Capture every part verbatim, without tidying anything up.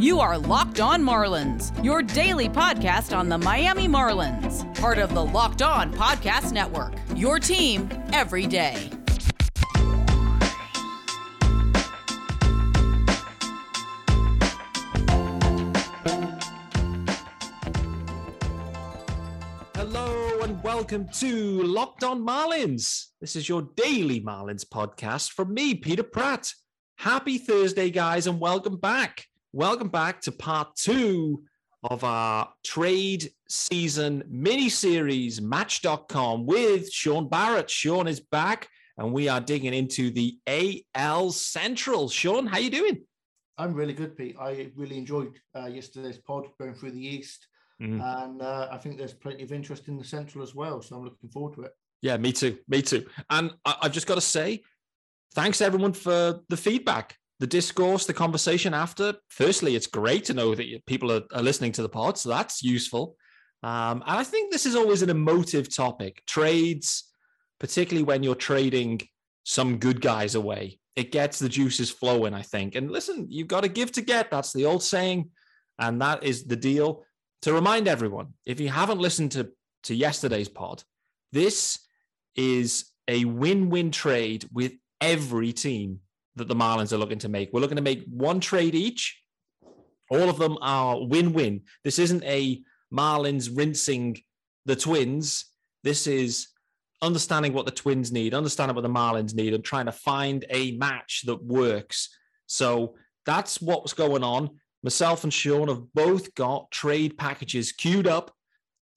You are Locked On Marlins, your daily podcast on the Miami Marlins. Part of the Locked On Podcast Network, your team every day. Welcome to Locked On Marlins. This is your daily Marlins podcast from me, Peter Pratt. Happy Thursday, guys, and welcome back. Welcome back to part two of our trade season mini-series, Match dot com, with Sean Barrett. Sean is back, and we are digging into the A L Central. Sean, how you doing? I'm really good, Pete. I really enjoyed uh, yesterday's pod going through the East. Mm. And uh, I think there's plenty of interest in the Central as well, so I'm looking forward to it. Yeah, me too, me too. And I- I've just got to say, thanks everyone for the feedback, the discourse, the conversation after. Firstly, it's great to know that people are, are listening to the pod, so that's useful. Um, and I think this is always an emotive topic. Trades, particularly when you're trading some good guys away, it gets the juices flowing, I think. And listen, you've got to give to get. That's the old saying, and that is the deal. To remind everyone, if you haven't listened to, to yesterday's pod, this is a win-win trade with every team that the Marlins are looking to make. We're looking to make one trade each. All of them are win-win. This isn't a Marlins rinsing the Twins. This is understanding what the Twins need, understanding what the Marlins need, and trying to find a match that works. So that's what's going on. Myself and Sean have both got trade packages queued up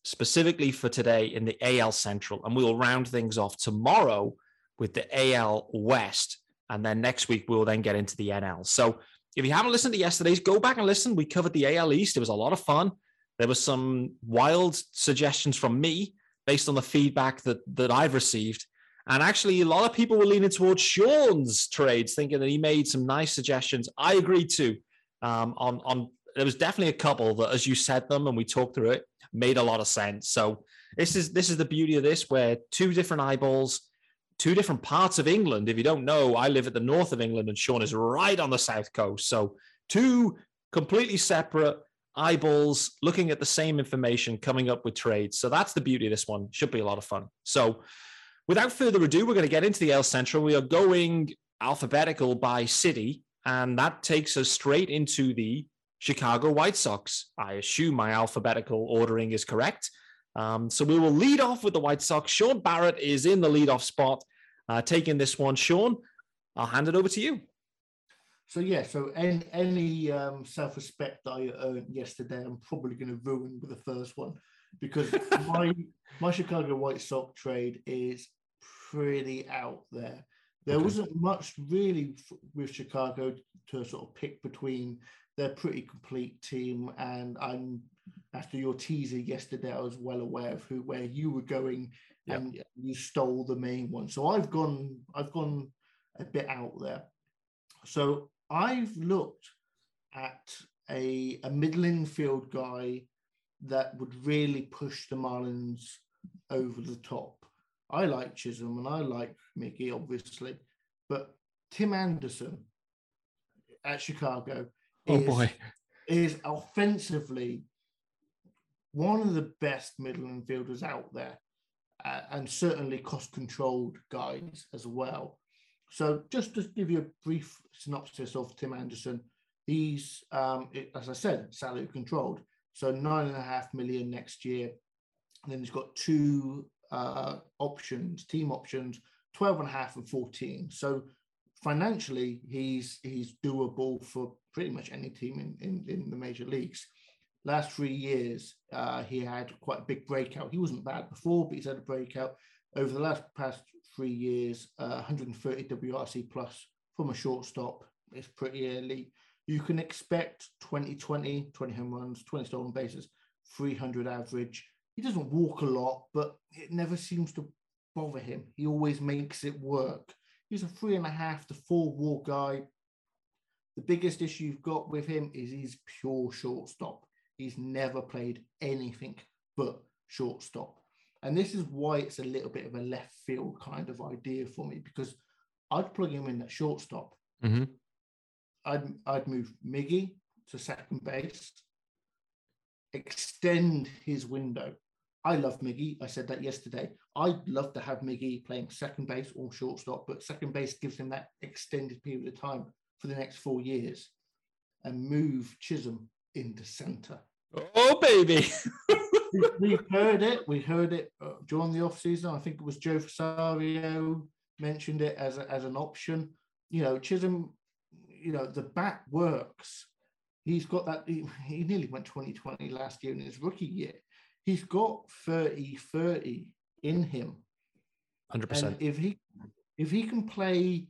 specifically for today in the A L Central, and we will round things off tomorrow with the A L West, and then next week we'll then get into the N L. So if you haven't listened to yesterday's, go back and listen. We covered the A L East. It was a lot of fun. There were some wild suggestions from me based on the feedback that, that I've received, and actually a lot of people were leaning towards Sean's trades, thinking that he made some nice suggestions. I agreed too. Um, on, on, there was definitely a couple that, as you said them and we talked through it, made a lot of sense. So this is this is the beauty of this, where two different eyeballs, two different parts of England. If you don't know, I live at the north of England and Sean is right on the south coast. So two completely separate eyeballs looking at the same information, coming up with trades. So that's the beauty of this one. Should be a lot of fun. So without further ado, we're going to get into the A L Central. We are going alphabetical by city. And that takes us straight into the Chicago White Sox. I assume my alphabetical ordering is correct. Um, so we will lead off with the White Sox. Sean Barrett is in the leadoff spot, uh, taking this one. Sean, I'll hand it over to you. So, yeah, so any, any um, self-respect that I earned yesterday, I'm probably going to ruin with the first one, because my, my Chicago White Sox trade is pretty out there. There okay. wasn't much really f- with Chicago to sort of pick between. They're a pretty complete team, and I'm after your teaser yesterday, I was well aware of who where you were going, yep. and you stole the main one. So I've gone, I've gone a bit out there. So I've looked at a a middle infield guy that would really push the Marlins over the top. I like Chisholm and I like Miggy, obviously, but Tim Anderson at Chicago oh is, boy. is offensively one of the best middle infielders out there, uh, and certainly cost-controlled guys as well. So just to give you a brief synopsis of Tim Anderson, he's, um, it, as I said, salary controlled, so nine and a half million next year. And then he's got two Uh, options, team options, twelve and a half and fourteen. So financially, he's he's doable for pretty much any team in, in, in the major leagues. Last three years, uh, he had quite a big breakout. He wasn't bad before, but he's had a breakout. Over the last past three years, uh, one hundred thirty W R C plus from a shortstop. It's pretty elite. You can expect twenty twenty, twenty home runs, twenty stolen bases, three hundred average. He doesn't walk a lot, but it never seems to bother him. He always makes it work. He's a three and a half to four war guy. The biggest issue you've got with him is he's pure shortstop. He's never played anything but shortstop. And this is why it's a little bit of a left field kind of idea for me, because I'd plug him in at shortstop. Mm-hmm. I'd, I'd move Miggy to second base, extend his window. I love Miggy. I said that yesterday. I'd love to have Miggy playing second base or shortstop, but second base gives him that extended period of time for the next four years and move Chisholm into centre. Oh, baby. we, we heard it. We heard it uh, during the offseason. I think it was Joe Fasario mentioned it as a, as an option. You know, Chisholm, you know, the bat works. He's got that. He, he nearly went twenty twenty last year in his rookie year. He's got thirty thirty in him. one hundred percent. And if he, if he can play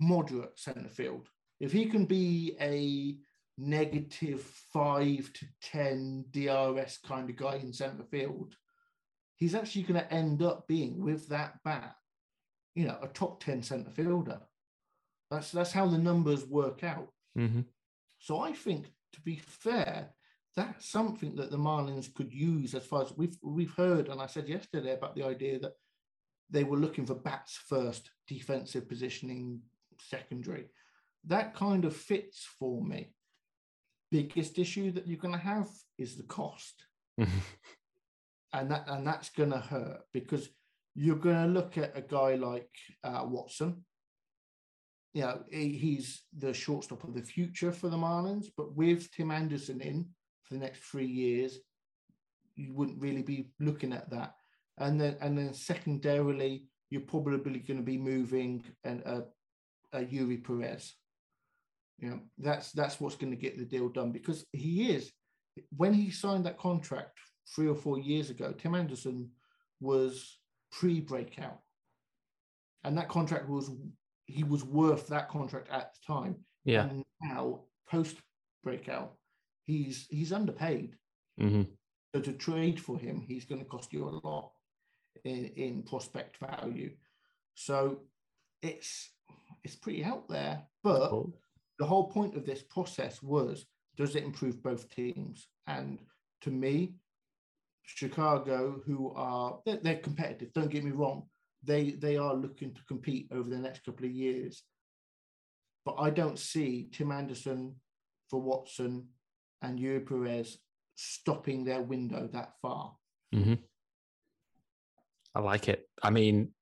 moderate centre field, if he can be a negative five to ten D R S kind of guy in centre field, he's actually going to end up being, with that bat, you know, a top ten centre fielder. That's, that's how the numbers work out. Mm-hmm. So I think, to be fair, that's something that the Marlins could use as far as we've we've heard, and I said yesterday about the idea that they were looking for bats first, defensive positioning secondary. That kind of fits for me. Biggest issue that you're going to have is the cost, and that and that's going to hurt because you're going to look at a guy like uh, Watson. You know, he, he's the shortstop of the future for the Marlins, but with Tim Anderson in for the next three years, you wouldn't really be looking at that. And then, and then secondarily, you're probably going to be moving and a, a Eury Perez. You know, that's that's what's going to get the deal done, because he is. When he signed that contract three or four years ago, Tim Anderson was pre-breakout, and that contract was he was worth that contract at the time. Yeah. And now post-breakout, He's he's underpaid. Mm-hmm. So to trade for him, he's going to cost you a lot in, in prospect value. So it's it's pretty out there. But cool. The whole point of this process was, does it improve both teams? And to me, Chicago, who are they're, they're competitive. Don't get me wrong. They they are looking to compete over the next couple of years. But I don't see Tim Anderson for Watson and Eury Perez stopping their window that far. Mm-hmm. I like it. I mean,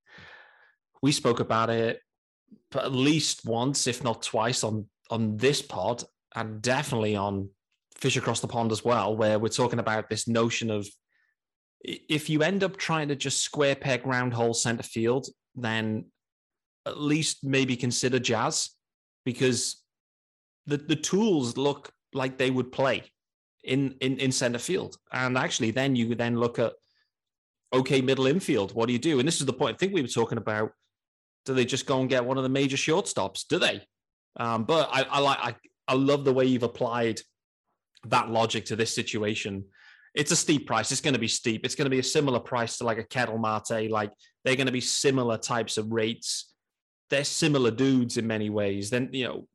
we spoke about it at least once, if not twice, on, on this pod, and definitely on Fish Across the Pond as well, where we're talking about this notion of if you end up trying to just square peg round hole centre field, then at least maybe consider Jazz, because the, the tools look like they would play in, in, in centre field. And actually then you then look at, okay, middle infield, what do you do? And this is the point I think we were talking about. Do they just go and get one of the major shortstops? Do they? Um, but I, I like, I, I love the way you've applied that logic to this situation. It's a steep price. It's going to be steep. It's going to be a similar price to like a Kettle Marte. Like they're going to be similar types of rates. They're similar dudes in many ways. Then, you know,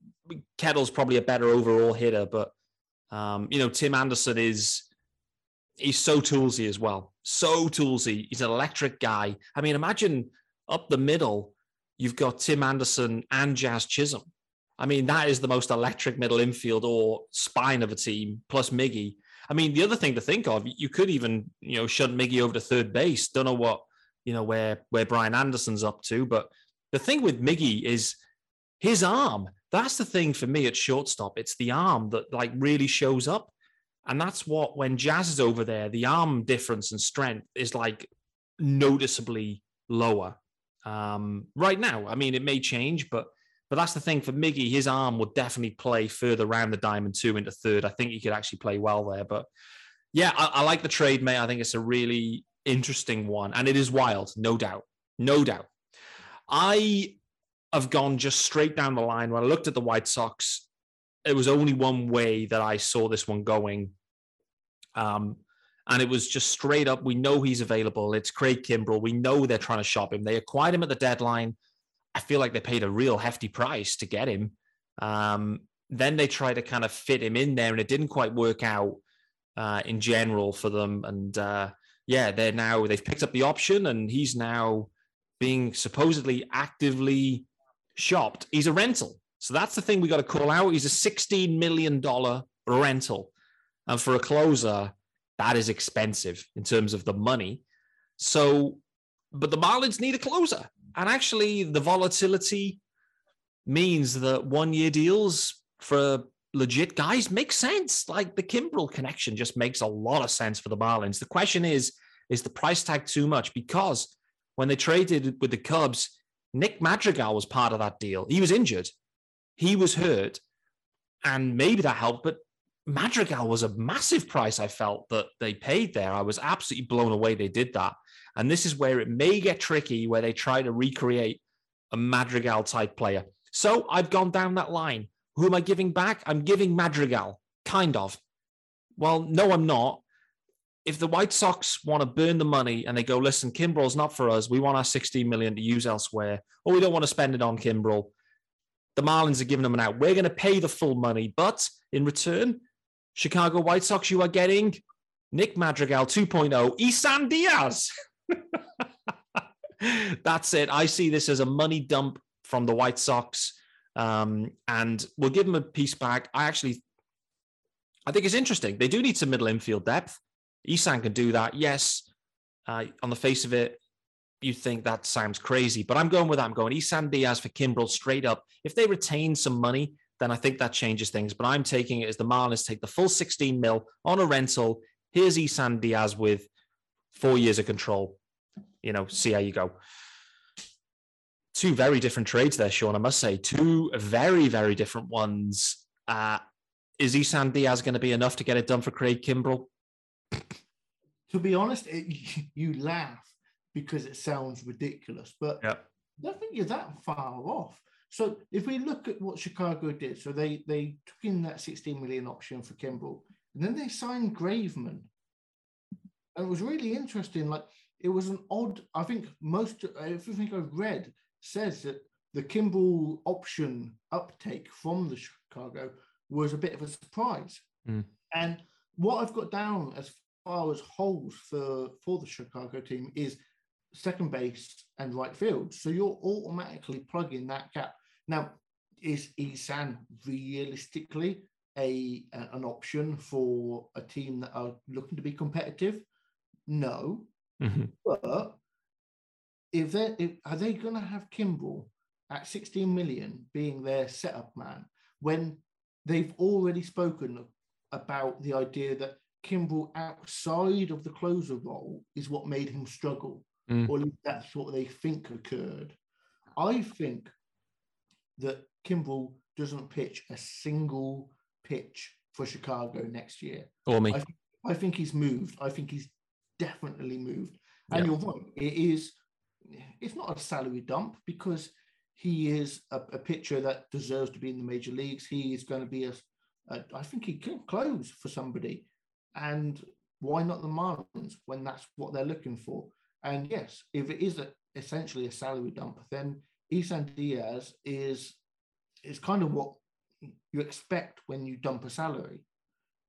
Kettle's probably a better overall hitter, but, um, you know, Tim Anderson is, he's so toolsy as well. So toolsy. He's an electric guy. I mean, imagine up the middle, you've got Tim Anderson and Jazz Chisholm. I mean, that is the most electric middle infield or spine of a team, plus Miggy. I mean, the other thing to think of, you could even, you know, shove Miggy over to third base. Don't know what, you know, where, where Brian Anderson's up to, but the thing with Miggy is his arm. That's the thing for me at shortstop. It's the arm that like really shows up. And that's what, when Jazz is over there, the arm difference and strength is like noticeably lower um, right now. I mean, it may change, but, but that's the thing for Miggy. His arm would definitely play further around the diamond two into third. I think he could actually play well there, but yeah, I, I like the trade, mate. I think it's a really interesting one, and it is wild. No doubt. No doubt. I have gone just straight down the line. When I looked at the White Sox, it was only one way that I saw this one going. Um, and it was just straight up, we know he's available. It's Craig Kimbrel. We know they're trying to shop him. They acquired him at the deadline. I feel like they paid a real hefty price to get him. Um, then they tried to kind of fit him in there, and it didn't quite work out uh, in general for them. And uh, yeah, they're now, they've picked up the option, and he's now being supposedly actively shopped. He's a rental. So that's the thing we got to call out. He's a sixteen million dollars rental. And for a closer, that is expensive in terms of the money. So, but the Marlins need a closer. And actually, the volatility means that one-year deals for legit guys make sense. Like the Kimbrel connection just makes a lot of sense for the Marlins. The question is, is the price tag too much? Because when they traded with the Cubs, Nick Madrigal was part of that deal. He was injured. He was hurt. And maybe that helped, but Madrigal was a massive price I felt that they paid there. I was absolutely blown away they did that. And this is where it may get tricky, where they try to recreate a Madrigal-type player. So I've gone down that line. Who am I giving back? I'm giving Madrigal, kind of. Well, no, I'm not. If the White Sox want to burn the money and they go, listen, Kimbrel's not for us. We want our sixteen million dollars to use elsewhere, or we don't want to spend it on Kimbrel. The Marlins are giving them an out. We're going to pay the full money, but in return, Chicago White Sox, you are getting Nick Madrigal two point oh, Isan Diaz. That's it. I see this as a money dump from the White Sox, um, and we'll give them a piece back. I actually, I think it's interesting. They do need some middle infield depth. Isan can do that. Yes, uh, on the face of it, you think that sounds crazy, but I'm going with that. I'm going Isan Diaz for Kimbrel straight up. If they retain some money, then I think that changes things. But I'm taking it as the Marlins take the full sixteen mil on a rental. Here's Isan Diaz with four years of control. You know, see how you go. Two very different trades there, Sean, I must say. Two very, very different ones. Uh, is Isan Diaz going to be enough to get it done for Craig Kimbrel? To be honest, it, you laugh because it sounds ridiculous, but yep. I don't think you're that far off. So if we look at what Chicago did, so they, they took in that sixteen million option for Kimbrel, and then they signed Graveman. And it was really interesting. Like, it was an odd, I think most, everything I've read says that the Kimbrel option uptake from the Chicago was a bit of a surprise. Mm. And what I've got down as far as holes for, for the Chicago team is second base and right field. So you're automatically plugging that gap. Now, is Isan realistically a, a an option for a team that are looking to be competitive? No. Mm-hmm. But if they if, are they going to have Kimbrel at sixteen million being their setup man when they've already spoken about the idea that Kimbrel outside of the closer role is what made him struggle, mm. or at least that's what they think occurred. I think that Kimbrel doesn't pitch a single pitch for Chicago next year. Or me. I, th- I think he's moved. I think he's definitely moved. And yeah. You're right. It is, it's not a salary dump because he is a, a pitcher that deserves to be in the major leagues. He is going to be a, a I think he can close for somebody. And why not the Marlins when that's what they're looking for? And yes, if it is a, essentially a salary dump, then Isan Diaz is, is kind of what you expect when you dump a salary,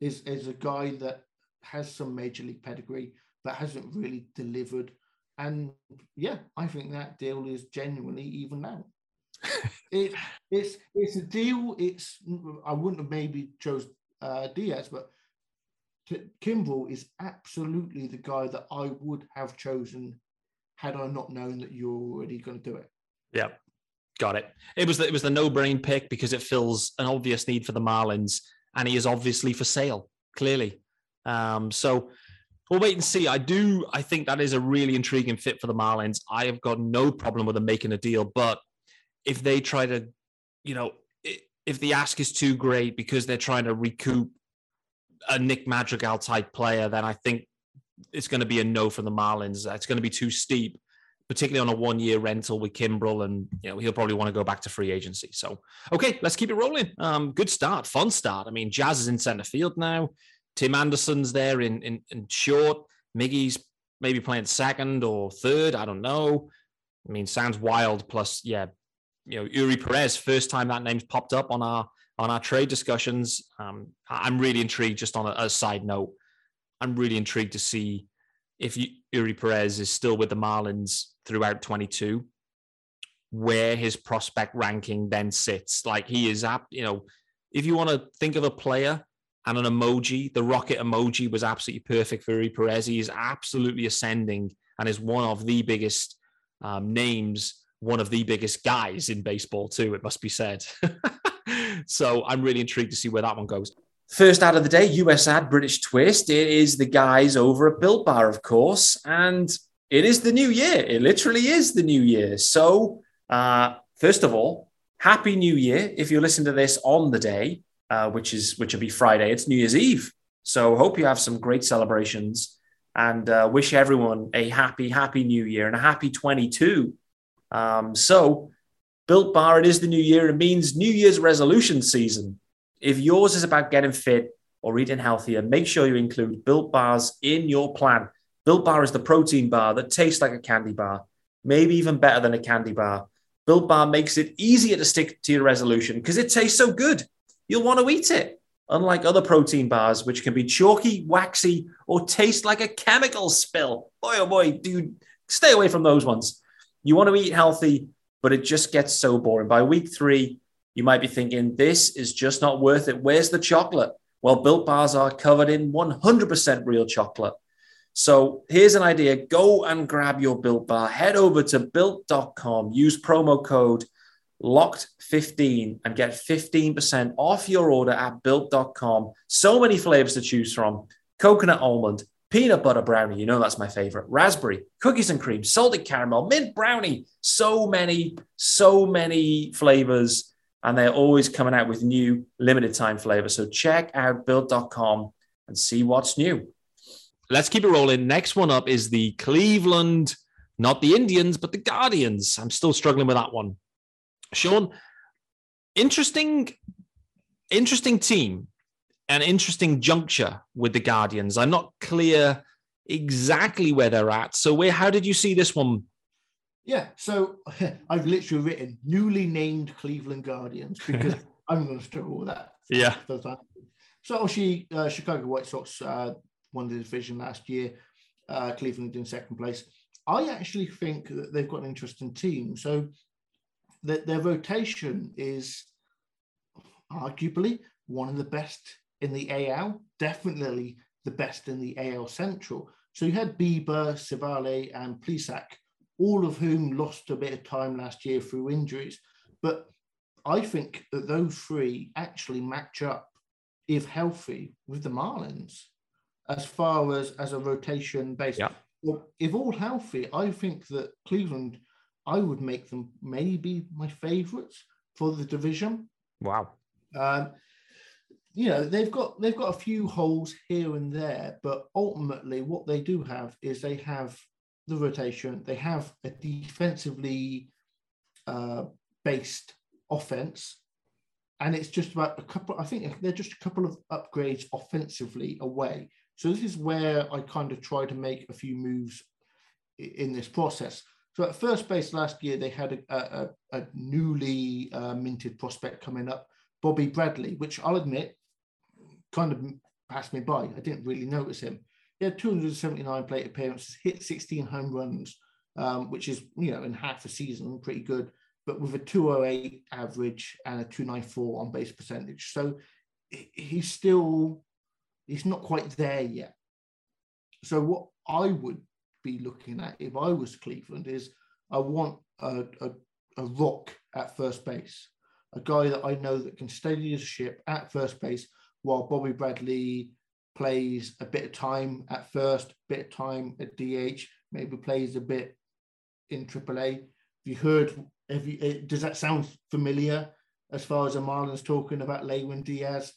is, is a guy that has some major league pedigree, but hasn't really delivered. And yeah, I think that deal is genuinely even now. it, it's it's a deal. It's I wouldn't have maybe chose uh, Diaz, but t- Kimbrel is absolutely the guy that I would have chosen had I not known that you're already going to do it. Yeah, got it. It was the, it was the no-brain pick because it fills an obvious need for the Marlins, and he is obviously for sale, clearly. Um, so. We'll wait and see. I do. I think that is a really intriguing fit for the Marlins. I have got no problem with them making a deal, but if they try to, you know, if the ask is too great because they're trying to recoup a Nick Madrigal type player, then I think it's going to be a no for the Marlins. It's going to be too steep, particularly on a one-year rental with Kimbrel, and you know he'll probably want to go back to free agency. So, okay, let's keep it rolling. Um, good start, fun start. I mean, Jazz is in center field now. Tim Anderson's there in, in, in short. Miggy's maybe playing second or third. I don't know. I mean, sounds wild. Plus, yeah, you know, Eury Perez, first time that name's popped up on our on our trade discussions. Um, I'm really intrigued, just on a, a side note, I'm really intrigued to see if Eury Perez is still with the Marlins throughout twenty-two where his prospect ranking then sits. Like he is, ab- you know, if you want to think of a player and an emoji, the rocket emoji was absolutely perfect for Eury Perez. He is absolutely ascending and is one of the biggest um, names, one of the biggest guys in baseball too, it must be said. So I'm really intrigued to see where that one goes. First ad of the day, U S ad, British twist. It is the guys over at Built Bar, of course, and it is the new year. It literally is the new year. So uh, first of all, happy new year. If you listen to this on the day, uh, which is which will be Friday, it's New Year's Eve. So hope you have some great celebrations and uh, wish everyone a happy, happy new year and a happy twenty-two. Um, so Built Bar, it is the new year. It means New Year's resolution season. If yours is about getting fit or eating healthier, make sure you include Built Bars in your plan. Built Bar is the protein bar that tastes like a candy bar, maybe even better than a candy bar. Built Bar makes it easier to stick to your resolution because it tastes so good. You'll want to eat it, unlike other protein bars, which can be chalky, waxy, or taste like a chemical spill. Boy, oh boy, dude, stay away from those ones. You want to eat healthy, but it just gets so boring. By week three, you might be thinking, this is just not worth it. Where's the chocolate? Well, Built Bars are covered in one hundred percent real chocolate. So here's an idea. Go and grab your Built Bar. Head over to built dot com. Use promo code locked fifteen and get fifteen percent off your order at built dot com. So many flavors to choose from. Coconut almond, peanut butter brownie. You know that's my favorite. Raspberry, cookies and cream, salted caramel, mint brownie. So many, so many flavors. And they're always coming out with new limited time flavor. So check out built dot com and see what's new. Let's keep it rolling. Next one up is the Cleveland, not the Indians, but the Guardians. I'm still struggling with that one. Sean, interesting, interesting team, an interesting juncture with the Guardians. I'm not clear exactly where they're at. So where, how did you see this one? Yeah, so I've literally written newly named Cleveland Guardians because I'm going to struggle with that. Yeah. So she, uh, Chicago White Sox uh, won the division last year. Uh, Cleveland in second place. I actually think that they've got an interesting team. So that their rotation is arguably one of the best in the A L, definitely the best in the A L Central. So you had Bieber, Civale, and Plesac, all of whom lost a bit of time last year through injuries. But I think that those three actually match up, if healthy, with the Marlins as far as, as a rotation base. Yeah. Well, if all healthy, I think that Cleveland, I would make them maybe my favourites for the division. Wow. Um, you know, they've got they've got a few holes here and there, but ultimately what they do have is they have the rotation, they have a defensively uh, based offense, and it's just about a couple, I think they're just a couple of upgrades offensively away. So this is where I kind of try to make a few moves in this process. So at first base last year, they had a, a, a newly uh, minted prospect coming up, Bobby Bradley, which I'll admit kind of passed me by. I didn't really notice him. He had two hundred seventy-nine plate appearances, hit sixteen home runs, um, which is, you know, in half a season, pretty good, but with a two oh eight average and a two ninety-four on base percentage. So he's still, he's not quite there yet. So what I would be looking at if I was Cleveland is I want a, a, a rock at first base, a guy that I know that can steady his ship at first base while Bobby Bradley plays a bit of time at first, bit of time at D H, maybe plays a bit in triple A. Have you heard, have you, does that sound familiar as far as the Marlins talking about Lewin Diaz?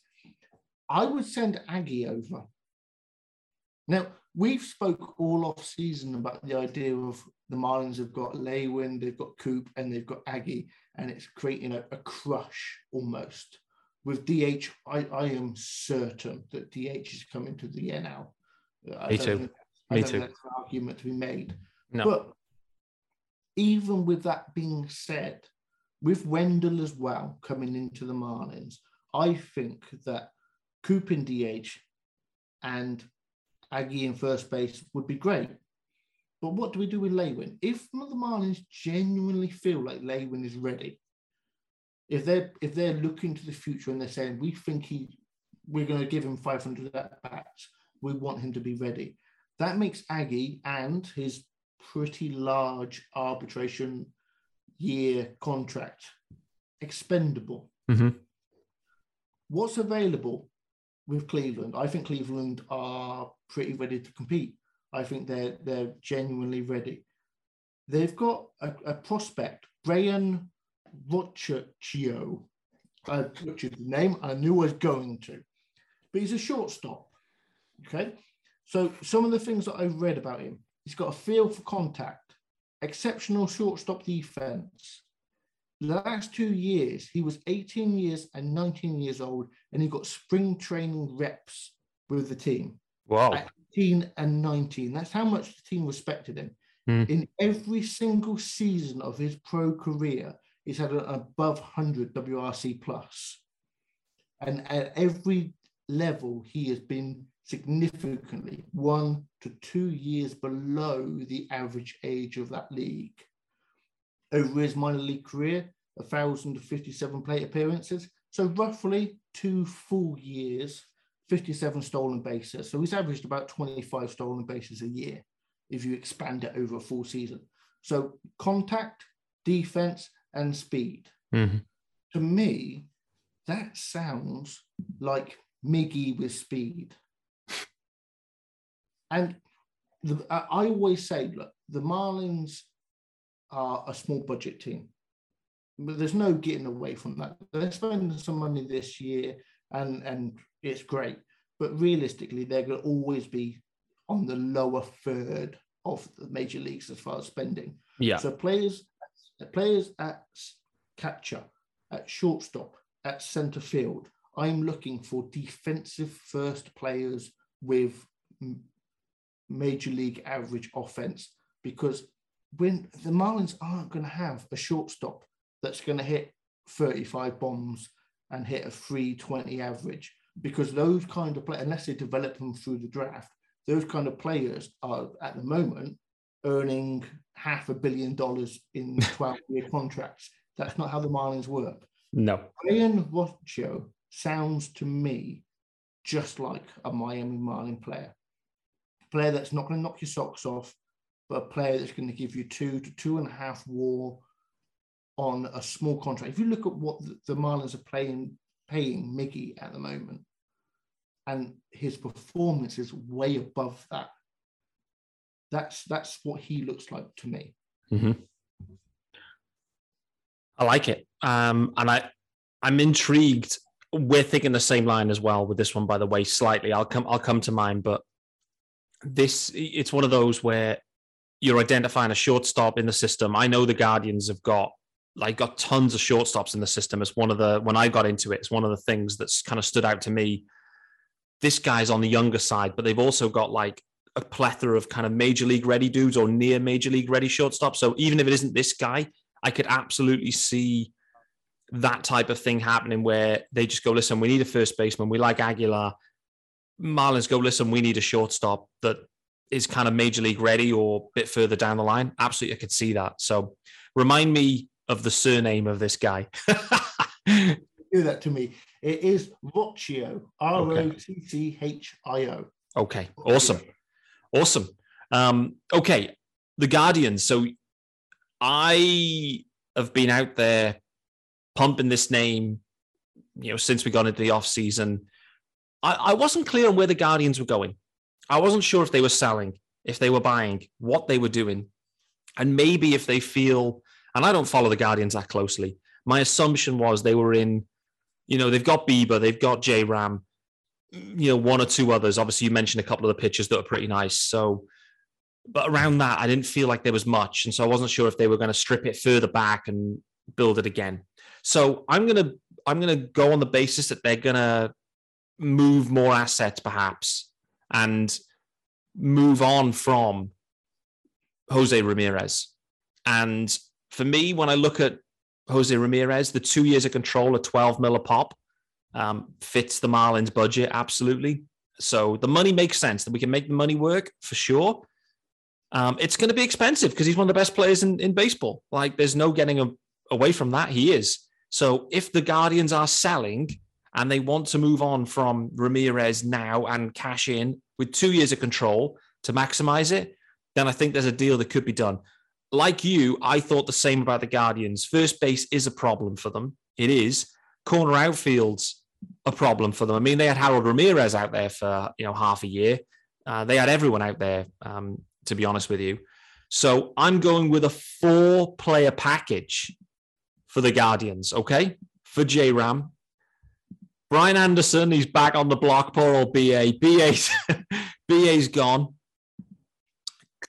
I would send Aggie over. Now, we've spoke all off-season about the idea of the Marlins have got Lewin, they've got Coop, and they've got Aggie, and it's creating a, a crush almost. With D H, I, I am certain that D H is coming to the N L. I Me too. I Me don't too. That's an argument to be made. No. But even with that being said, with Wendell as well coming into the Marlins, I think that Coop in D H and Aggie in first base would be great. But what do we do with Lewin? If the Marlins genuinely feel like Lewin is ready, if they're, if they're looking to the future and they're saying, we think he, we're going to give him five hundred at-bats, we want him to be ready, that makes Aggie and his pretty large arbitration year contract expendable. Mm-hmm. What's available with Cleveland? I think Cleveland are pretty ready to compete. I think they're they're genuinely ready. They've got a, a prospect, Brayan Rocchio. I butchered the name. I knew I was going to, but he's a shortstop. Okay, so some of the things that I've read about him: he's got a feel for contact, exceptional shortstop defense. The last two years, he was eighteen years and nineteen years old, and he got spring training reps with the team. Wow. At eighteen and nineteen. That's how much the team respected him. Mm. In every single season of his pro career, he's had an above one hundred W R C plus. And at every level, he has been significantly one to two years below the average age of that league. Over his minor league career, one thousand fifty-seven plate appearances. So roughly two full years, fifty-seven stolen bases. So he's averaged about twenty-five stolen bases a year if you expand it over a full season. So contact, defense, and speed. Mm-hmm. To me, that sounds like Miggy with speed. And the, I always say, look, the Marlins are a small budget team, but there's no getting away from that. They're spending some money this year, and, and it's great. But realistically, they're going to always be on the lower third of the major leagues as far as spending. Yeah. So players, players at catcher, at shortstop, at centre field, I'm looking for defensive first players with major league average offence, because when the Marlins aren't going to have a shortstop that's going to hit thirty-five bombs and hit a three twenty average, because those kind of players, unless they develop them through the draft, those kind of players are at the moment earning half a billion dollars in twelve-year contracts. That's not how the Marlins work. No. Brayan Rocchio sounds to me just like a Miami Marlin player, a player that's not going to knock your socks off, but a player that's going to give you two to two and a half war on a small contract. If you look at what the Marlins are playing, paying Miggy at the moment, and his performance is way above that, that's that's what he looks like to me. Mm-hmm. I like it, um, and I I'm intrigued. We're thinking the same line as well with this one, by the way, slightly. I'll come I'll come to mine, but this it's one of those where you're identifying a shortstop in the system. I know the Guardians have got like got tons of shortstops in the system. It's one of the, when I got into it, it's one of the things that's kind of stood out to me. This guy's on the younger side, but they've also got like a plethora of kind of major league ready dudes or near major league ready shortstops. So even if it isn't this guy, I could absolutely see that type of thing happening where they just go, listen, we need a first baseman. We like Aguilar. Marlins go, listen, we need a shortstop that is kind of major league ready or a bit further down the line. Absolutely, I could see that. So remind me of the surname of this guy. Do that to me. It is Rocchio, R O T C H I O. Okay, awesome. Awesome. Um, okay, the Guardians. So I have been out there pumping this name, you know, since we got into the offseason. I, I wasn't clear on where the Guardians were going. I wasn't sure if they were selling, if they were buying, what they were doing. And maybe if they feel, and I don't follow the Guardians that closely, my assumption was they were in, you know, they've got Bieber, they've got J-Ram, you know, one or two others. Obviously, you mentioned a couple of the pitchers that are pretty nice. So, but around that, I didn't feel like there was much. And so I wasn't sure if they were going to strip it further back and build it again. So I'm going to, I'm going to go on the basis that they're going to move more assets perhaps, and move on from Jose Ramirez. And for me, when I look at Jose Ramirez, the two years of control at twelve mil a pop um, fits the Marlins budget, absolutely. So the money makes sense, that we can make the money work for sure. Um, it's going to be expensive because he's one of the best players in, in baseball. Like, there's no getting a, away from that. He is. So if the Guardians are selling and they want to move on from Ramirez now and cash in with two years of control to maximize it, then I think there's a deal that could be done. Like you, I thought the same about the Guardians. First base is a problem for them. It is. Corner outfield's a problem for them. I mean, they had Harold Ramirez out there for, you know, half a year. Uh, they had everyone out there, um, to be honest with you. So I'm going with a four-player package for the Guardians, okay? For J-Ram. Brian Anderson, he's back on the block, poor old B A. B A's, B A's gone.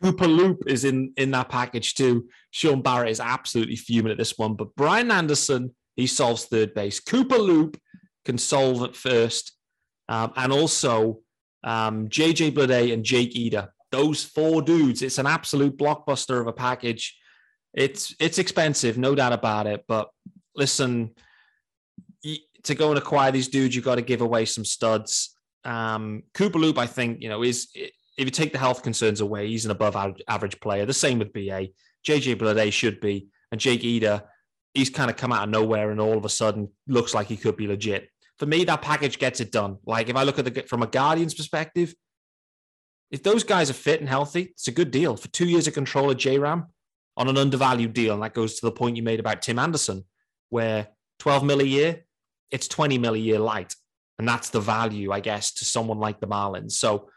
Cooper Loop is in, in that package too. Sean Barrett is absolutely fuming at this one, but Brian Anderson, he solves third base. Cooper Loop can solve at first. Um, and also um, J J Bleday and Jake Eder. Those four dudes, it's an absolute blockbuster of a package. It's it's expensive, no doubt about it. But listen, to go and acquire these dudes, you've got to give away some studs. Um, Cooper Loop, I think, you know, is, if you take the health concerns away, he's an above average player. The same with B A. J J Bleday should be. And Jake Eder, he's kind of come out of nowhere and all of a sudden looks like he could be legit. For me, that package gets it done. Like, if I look at the, from a Guardian's perspective, if those guys are fit and healthy, it's a good deal. For two years of control of J-Ram on an undervalued deal, and that goes to the point you made about Tim Anderson, where twelve mil a year, it's twenty mil a year light. And that's the value, I guess, to someone like the Marlins. So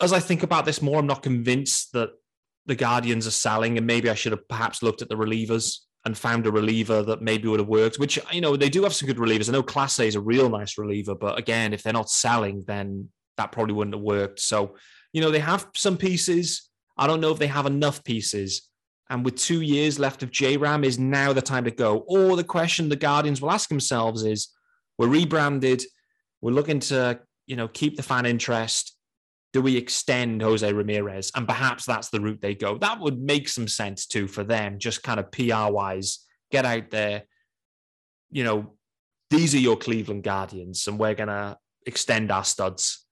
as I think about this more, I'm not convinced that the Guardians are selling, and maybe I should have perhaps looked at the relievers and found a reliever that maybe would have worked, which, you know, they do have some good relievers. I know Class A is a real nice reliever, but again, if they're not selling, then that probably wouldn't have worked. So, you know, they have some pieces. I don't know if they have enough pieces. And with two years left of J-Ram, is now the time to go? Or the question the Guardians will ask themselves is, we're rebranded, we're looking to, you know, keep the fan interest. Do we extend Jose Ramirez? And perhaps that's the route they go. That would make some sense too for them, just kind of P R-wise, get out there. You know, these are your Cleveland Guardians and we're going to extend our studs.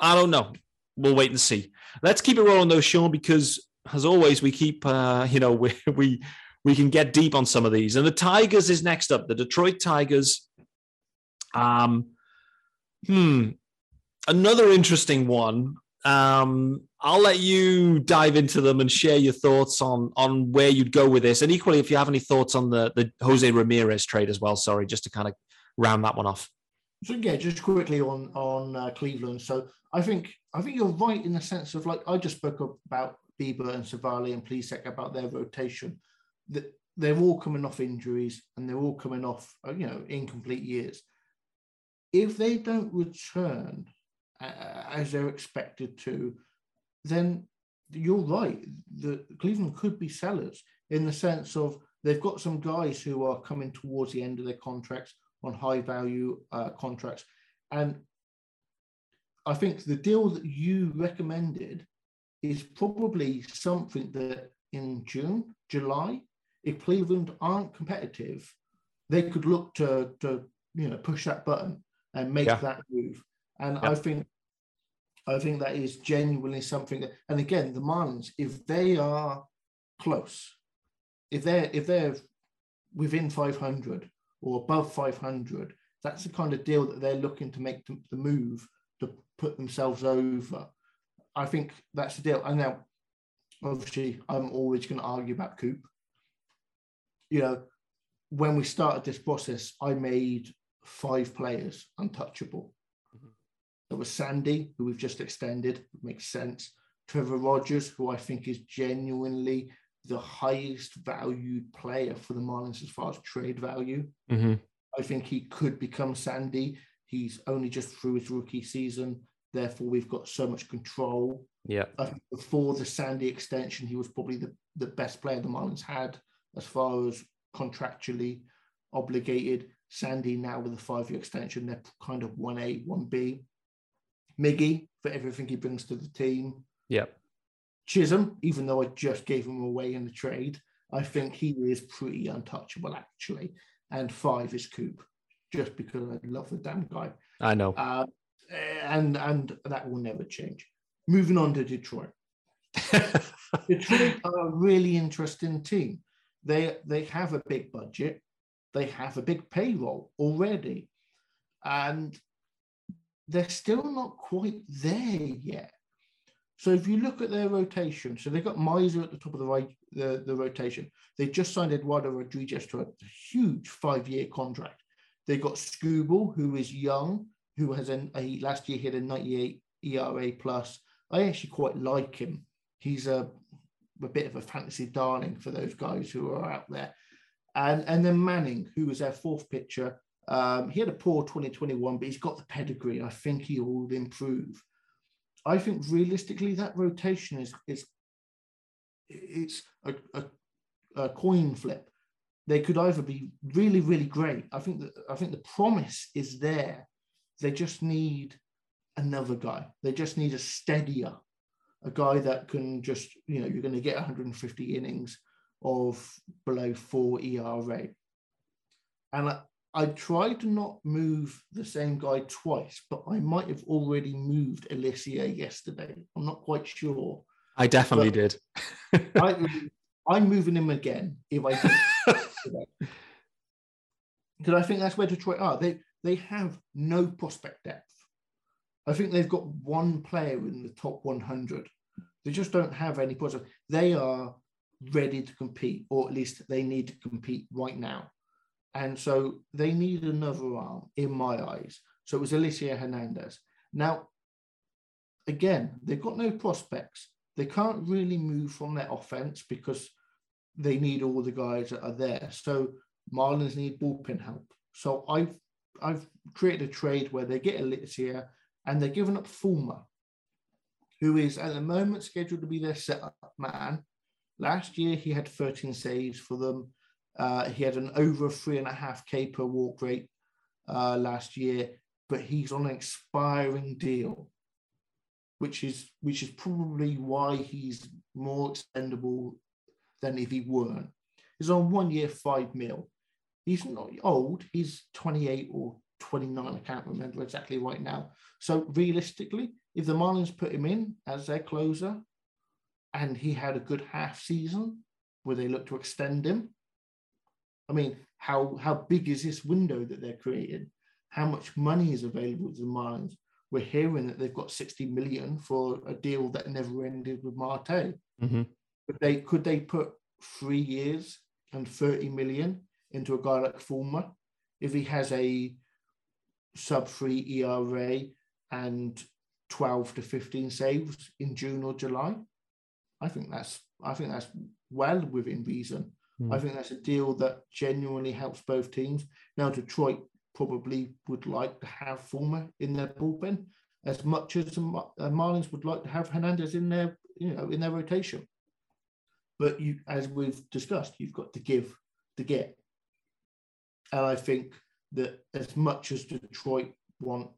I don't know. We'll wait and see. Let's keep it rolling though, Sean, because as always, we keep, uh, you know, we, we we can get deep on some of these. And the Tigers is next up, the Detroit Tigers. Um, hmm. Another interesting one. Um, I'll let you dive into them and share your thoughts on, on where you'd go with this. And equally, if you have any thoughts on the, the Jose Ramirez trade as well, sorry, just to kind of round that one off. So, yeah, just quickly on, on uh, Cleveland. So I think I think you're right in the sense of, like, I just spoke about Bieber and Savali and Plesek about their rotation. That they're all coming off injuries and they're all coming off, you know, incomplete years. If they don't return as they're expected to, then you're right. The Cleveland could be sellers in the sense of they've got some guys who are coming towards the end of their contracts on high value uh, contracts. And I think the deal that you recommended is probably something that in June, July, if Cleveland aren't competitive, they could look to, to you know, push that button and make yeah. that move. And yep. I think I think that is genuinely something that, and again, the Marlins, if they are close, if they're if they're within five hundred or above five hundred, that's the kind of deal that they're looking to make to, the move to put themselves over. I think that's the deal. And now, obviously, I'm always going to argue about Coop. You know, when we started this process, I made five players untouchable. There was Sandy, who we've just extended, makes sense. Trevor Rogers, who I think is genuinely the highest valued player for the Marlins as far as trade value. Mm-hmm. I think he could become Sandy. He's only just through his rookie season. Therefore, we've got so much control. Yeah. I think before the Sandy extension, he was probably the, the best player the Marlins had as far as contractually obligated. Sandy now with a five-year extension, they're kind of one A, one B. Miggy for everything he brings to the team. Yeah. Chisholm, even though I just gave him away in the trade, I think he is pretty untouchable, actually. And five is Coop, just because I love the damn guy. I know. Uh, and and that will never change. Moving on to Detroit. Detroit are a really interesting team. They, they have a big budget. They have a big payroll already. And they're still not quite there yet. So if you look at their rotation, so they've got Miser at the top of the right, the, the rotation. They just signed Eduardo Rodriguez to a huge five-year contract. They've got Scooble, who is young, who has an, a, last year hit a ninety-eight E R A plus. I actually quite like him. He's a, a bit of a fantasy darling for those guys who are out there. And, and then Manning, who was their fourth pitcher. Um, he had a poor twenty twenty-one, but he's got the pedigree. I think he will improve. I think realistically that rotation is, is it's a, a, a coin flip. They could either be really, really great. I think that, I think the promise is there. They just need another guy. They just need a steadier, a guy that can just, you know, you're going to get one hundred fifty innings of below four E R A. And I, I tried to not move the same guy twice, but I might have already moved Elicia yesterday. I'm not quite sure. I definitely but did. I, I'm moving him again if I did. Because I think that's where Detroit are. They they have no prospect depth. I think they've got one player in the top one hundred. They just don't have any prospect. They are ready to compete, or at least they need to compete right now. And so they need another arm, in my eyes. So it was Alicia Hernandez. Now, again, they've got no prospects. They can't really move from their offense because they need all the guys that are there. So Marlins need bullpen help. So I've, I've created a trade where they get Alicia and they're giving up Fulmer, who is at the moment scheduled to be their setup man. Last year, he had thirteen saves for them. Uh, he had an over three and a half K per walk rate uh, last year, but he's on an expiring deal, which is which is probably why he's more expendable than if he weren't. He's on one year, five mil. He's not old. He's twenty-eight or twenty-nine. I can't remember exactly right now. So realistically, if the Marlins put him in as their closer and he had a good half season where they look to extend him, I mean, how, how big is this window that they're creating? How much money is available to the Marlins? We're hearing that they've got sixty million for a deal that never ended with Marte. Mm-hmm. But they could they put three years and thirty million into a guy like Fulmer if he has a sub three E R A and twelve to fifteen saves in June or July? I think that's I think that's well within reason. I think that's a deal that genuinely helps both teams. Now, Detroit probably would like to have Fulmer in their bullpen as much as the Marlins would like to have Hernandez in their, you know, in their rotation. But you, as we've discussed, you've got to give to get. And I think that as much as Detroit want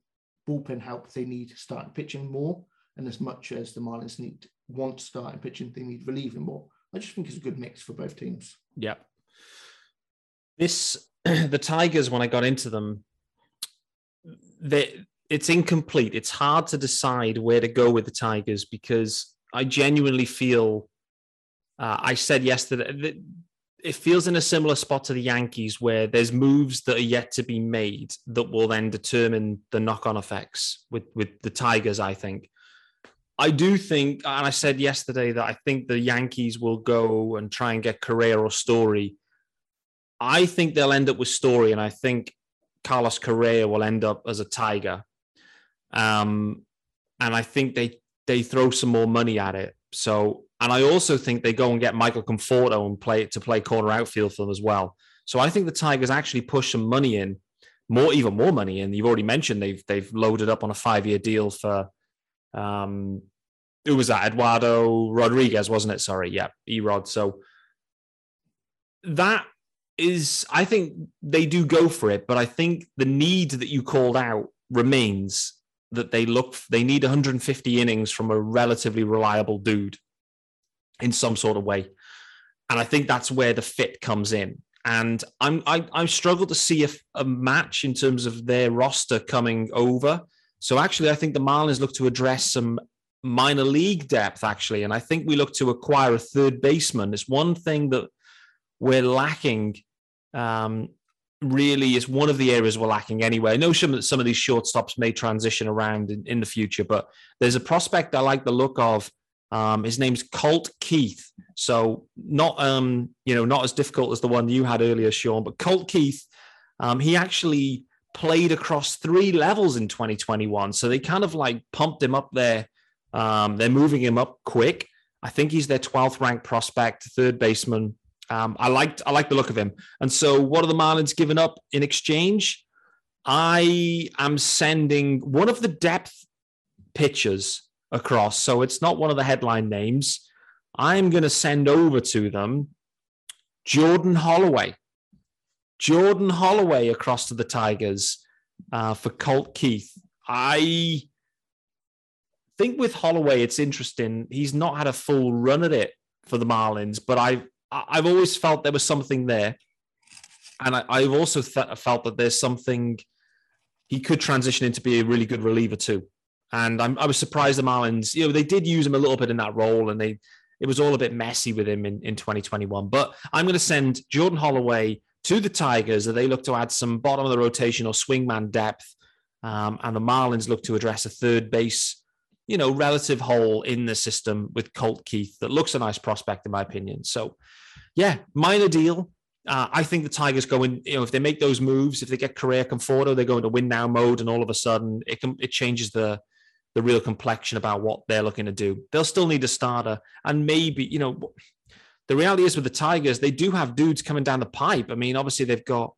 bullpen help, they need to start pitching more. And as much as the Marlins need want starting pitching, they need relieving more. I just think it's a good mix for both teams. Yeah. This, the Tigers, when I got into them, they, it's incomplete. It's hard to decide where to go with the Tigers because I genuinely feel, uh, I said yesterday, that it feels in a similar spot to the Yankees where there's moves that are yet to be made that will then determine the knock-on effects with, with the Tigers, I think. I do think, and I said yesterday that I think the Yankees will go and try and get Correa or Story. I think they'll end up with Story, and I think Carlos Correa will end up as a Tiger. Um, and I think they they throw some more money at it. So, and I also think they go and get Michael Conforto and play to play corner outfield for them as well. So I think the Tigers actually push some money in, more even more money in. You've already mentioned they've they've loaded up on a five year deal for. Um, who was that? Eduardo Rodriguez, wasn't it? Sorry, yeah, E-Rod. So that is, I think they do go for it, but I think the need that you called out remains that they look, they need one hundred fifty innings from a relatively reliable dude in some sort of way, and I think that's where the fit comes in. And I'm, I, I struggle to see if a match in terms of their roster coming over. So actually, I think the Marlins look to address some minor league depth, actually. And I think we look to acquire a third baseman. It's one thing that we're lacking. Um, really is one of the areas we're lacking anyway. I know some of, some of these shortstops may transition around in, in the future, but there's a prospect I like the look of. Um, his name's Colt Keith. So not, um, you know, not as difficult as the one you had earlier, Sean, but Colt Keith, um, he actually played across three levels in twenty twenty-one. So they kind of like pumped him up there. Um, they're moving him up quick. I think he's their twelfth ranked prospect, third baseman. Um, I liked, I liked the look of him. And so what are the Marlins giving up in exchange? I am sending one of the depth pitchers across. So it's not one of the headline names. I'm going to send over to them Jordan Holloway. Jordan Holloway across to the Tigers uh, for Colt Keith. I think with Holloway, it's interesting. He's not had a full run at it for the Marlins, but I've, I've always felt there was something there. And I, I've also th- felt that there's something he could transition into be a really good reliever too. And I'm, I was surprised the Marlins, you know, they did use him a little bit in that role and they, it was all a bit messy with him in, in twenty twenty-one. But I'm going to send Jordan Holloway to the Tigers that they look to add some bottom of the rotation or swingman depth. Um, and the Marlins look to address a third base, you know, relative hole in the system with Colt Keith that looks a nice prospect in my opinion. So yeah, minor deal. Uh, I think the Tigers go in, you know, if they make those moves, if they get Correa, Conforto, they go into win now mode. And all of a sudden it can, it changes the, the real complexion about what they're looking to do. They'll still need a starter. And maybe, you know, the reality is with the Tigers, they do have dudes coming down the pipe. I mean, obviously they've got,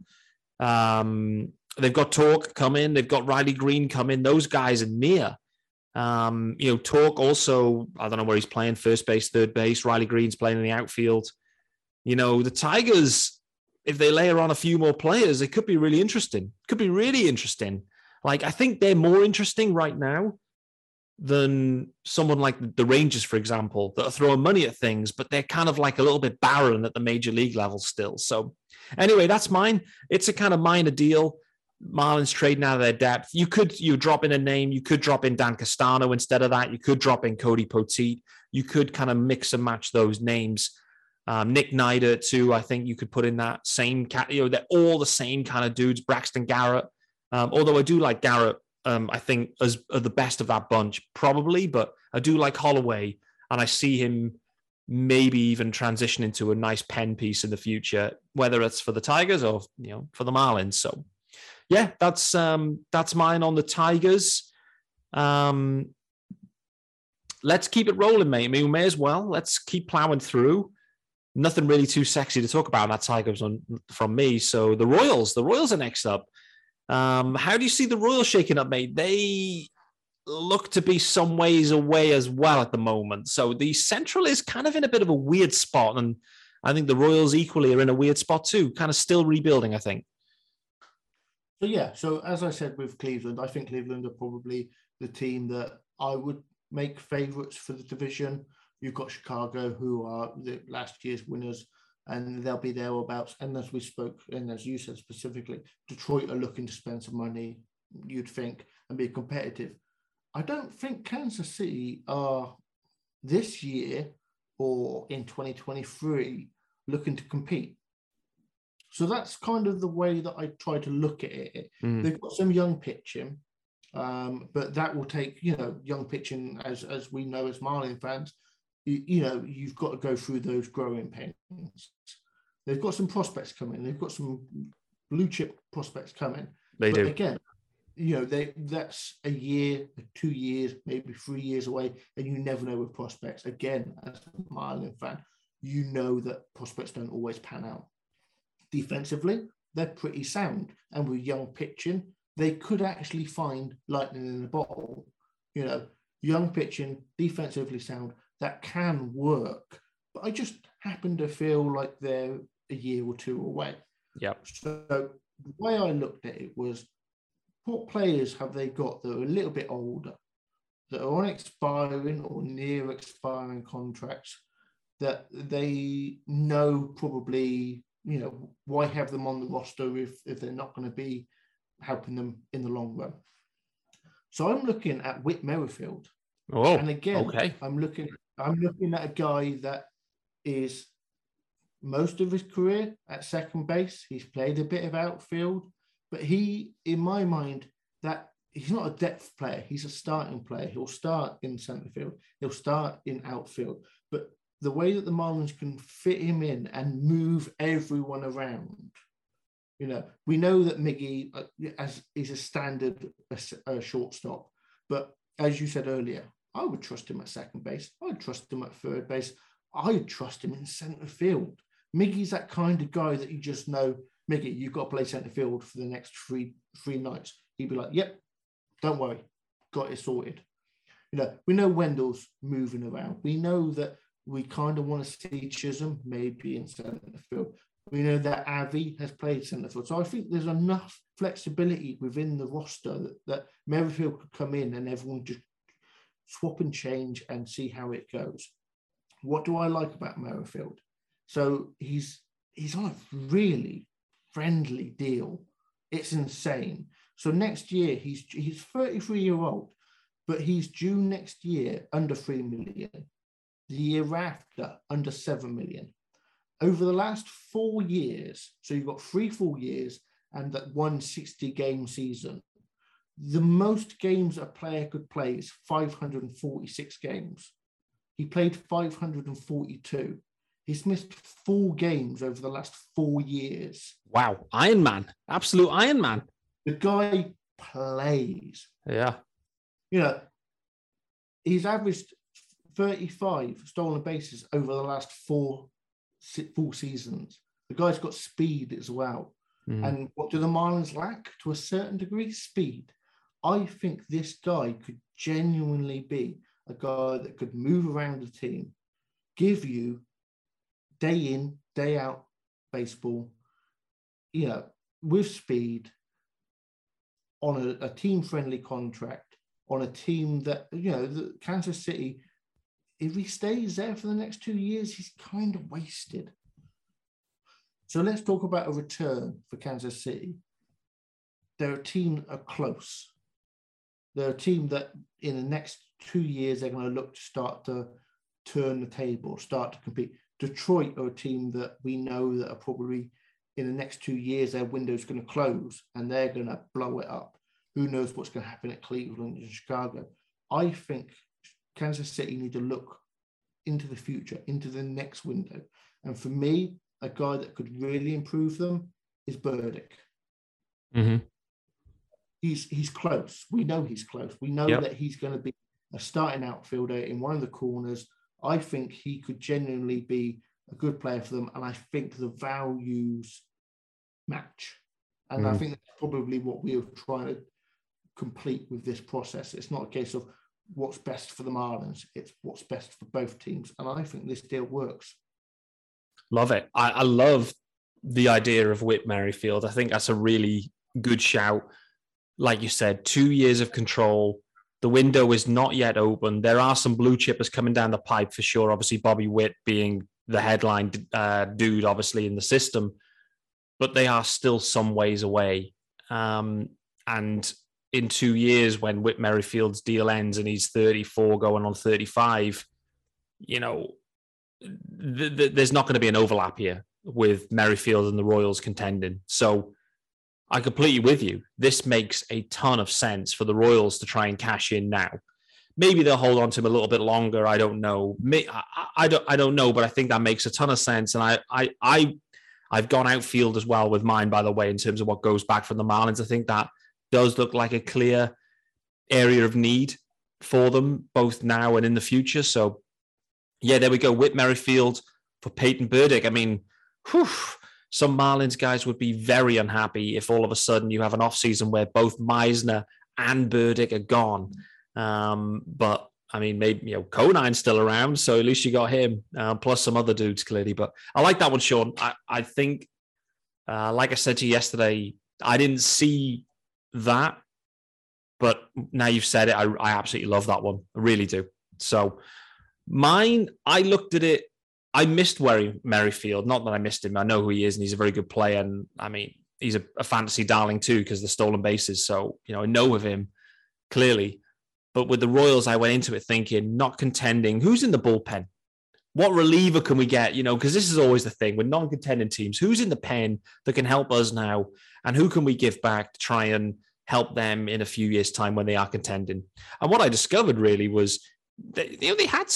um, they've got Torque come in. They've got Riley Green come in. Those guys are near. Um, you know, Torque also, I don't know where he's playing, first base, third base. Riley Green's playing in the outfield. You know, the Tigers, if they layer on a few more players, it could be really interesting. Could be really interesting. Like, I think they're more interesting right now than someone like the Rangers, for example, that are throwing money at things, but they're kind of like a little bit barren at the major league level still. So anyway, that's mine. It's a kind of minor deal. Marlins trading out of their depth. You could you drop in a name. You could drop in Dan Castano instead of that. You could drop in Cody Poteet. You could kind of mix and match those names. Um, Nick Nieder too. I think you could put in that same cat. You know, they're all the same kind of dudes. Braxton Garrett. Um, although I do like Garrett. Um, I think as, as the best of that bunch probably, but I do like Holloway, and I see him maybe even transition into a nice pen piece in the future, whether it's for the Tigers or you know for the Marlins. So. Yeah, that's um, that's mine on the Tigers. Um, let's keep it rolling, mate. I mean, we may as well. Let's keep plowing through. Nothing really too sexy to talk about in that Tigers on, from me. So the Royals, the Royals are next up. Um, how do you see the Royals shaking up, mate? They look to be some ways away as well at the moment. So the Central is kind of in a bit of a weird spot, and I think the Royals equally are in a weird spot too, kind of still rebuilding, I think. So, yeah, so as I said with Cleveland, I think Cleveland are probably the team that I would make favourites for the division. You've got Chicago, who are the last year's winners, and they'll be thereabouts. And as we spoke, and as you said specifically, Detroit are looking to spend some money, you'd think, and be competitive. I don't think Kansas City are this year or in twenty twenty-three looking to compete. So that's kind of the way that I try to look at it. Mm. They've got some young pitching, um, but that will take, you know, young pitching, as as we know as Marlins fans, you, you know, you've got to go through those growing pains. They've got some prospects coming. They've got some blue chip prospects coming. They but do. Again, you know, they that's a year, two years, maybe three years away, and you never know with prospects. Again, as a Marlins fan, you know that prospects don't always pan out. Defensively, they're pretty sound, and with young pitching, they could actually find lightning in a bottle. You know, young pitching, defensively sound, that can work. But I just happen to feel like they're a year or two away. Yeah. So the way I looked at it was, what players have they got that are a little bit older, that are on expiring or near expiring contracts, that they know probably. You know, why have them on the roster if, if they're not going to be helping them in the long run? So I'm looking at Whit Merrifield Oh, and again, okay. I'm looking. I'm looking at a guy that is most of his career at second base. He's played a bit of outfield, but he, in my mind, that he's not a depth player. He's a starting player. He'll start in centre field. He'll start in outfield. But the way that the Marlins can fit him in and move everyone around, you know, we know that Miggy as is a standard a, a shortstop, but as you said earlier, I would trust him at second base. I'd trust him at third base. I'd trust him in centre field. Miggy's that kind of guy that you just know, Miggy, you've got to play centre field for the next three three nights. He'd be like, yep, don't worry, got it sorted. You know, we know Wendell's moving around. We know that we kind of want to see Chisholm maybe in centre field. We know that Avi has played centre field. So I think there's enough flexibility within the roster that, that Merrifield could come in and everyone just swap and change and see how it goes. What do I like about Merrifield? So he's he's on a really friendly deal. It's insane. So next year, he's he's thirty-three years old, but he's due next year under three million dollars. The year after, under seven million dollars. Over the last four years, so you've got three full years and that one sixty-game season, the most games a player could play is five hundred forty-six games. He played five hundred forty-two. He's missed four games over the last four years. Wow, Iron Man, absolute Iron Man. The guy plays. Yeah. You know, he's averaged thirty-five stolen bases over the last four full seasons. The guy's got speed as well. Mm. And what do the Marlins lack? To a certain degree, speed. I think this guy could genuinely be a guy that could move around the team, give you day in, day out baseball, you know, with speed, on a, a team-friendly contract, on a team that, you know, the Kansas City, if he stays there for the next two years, he's kind of wasted. So let's talk about a return for Kansas City. They're a team that are close. They're a team that in the next two years, they're going to look to start to turn the table, start to compete. Detroit are a team that we know that are probably in the next two years, their window's going to close and they're going to blow it up. Who knows what's going to happen at Cleveland and Chicago. I think Kansas City need to look into the future, into the next window. And for me, a guy that could really improve them is Burdick. Mm-hmm. He's he's close. We know he's close. We know yep. that he's going to be a starting outfielder in one of the corners. I think he could genuinely be a good player for them. And I think the values match. And mm. I think that's probably what we are trying to complete with this process. It's not a case of what's best for the Marlins. It's what's best for both teams. And I think this deal works. Love it. I, I love the idea of Whit Merrifield. I think that's a really good shout. Like you said, two years of control. The window is not yet open. There are some blue chippers coming down the pipe for sure. Obviously, Bobby Witt being the headline uh, dude, obviously, in the system, but they are still some ways away. Um, and in two years, when Whit Merrifield's deal ends and he's thirty-four going on thirty-five, you know, th- th- there's not going to be an overlap here with Merrifield and the Royals contending. So I'm completely with you. This makes a ton of sense for the Royals to try and cash in now. Maybe they'll hold on to him a little bit longer. I don't know. I don't, I don't know, but I think that makes a ton of sense. And I, I, I, I've gone outfield as well with mine, by the way, in terms of what goes back from the Marlins. I think that does look like a clear area of need for them, both now and in the future. So, yeah, there we go. Whit Merrifield for Peyton Burdick. I mean, whew. Some Marlins guys would be very unhappy if all of a sudden you have an offseason where both Meisner and Burdick are gone. Um, but, I mean, maybe, you know, Conine's still around, so at least you got him, uh, plus some other dudes, clearly. But I like that one, Sean. I, I think, uh, like I said to you yesterday, I didn't see that, but now you've said it, I, I absolutely love that one. I really do. So mine, I looked at it, I missed Merrifield. Not that I missed him. I know who he is, and he's a very good player. And, I mean, he's a, a fantasy darling too because of the stolen bases. So, you know, I know of him, clearly. But with the Royals, I went into it thinking, not contending. Who's in the bullpen? What reliever can we get? You know, because this is always the thing with non-contending teams. Who's in the pen that can help us now? And who can we give back to try and help them in a few years' time when they are contending? And what I discovered really was they, you know, they had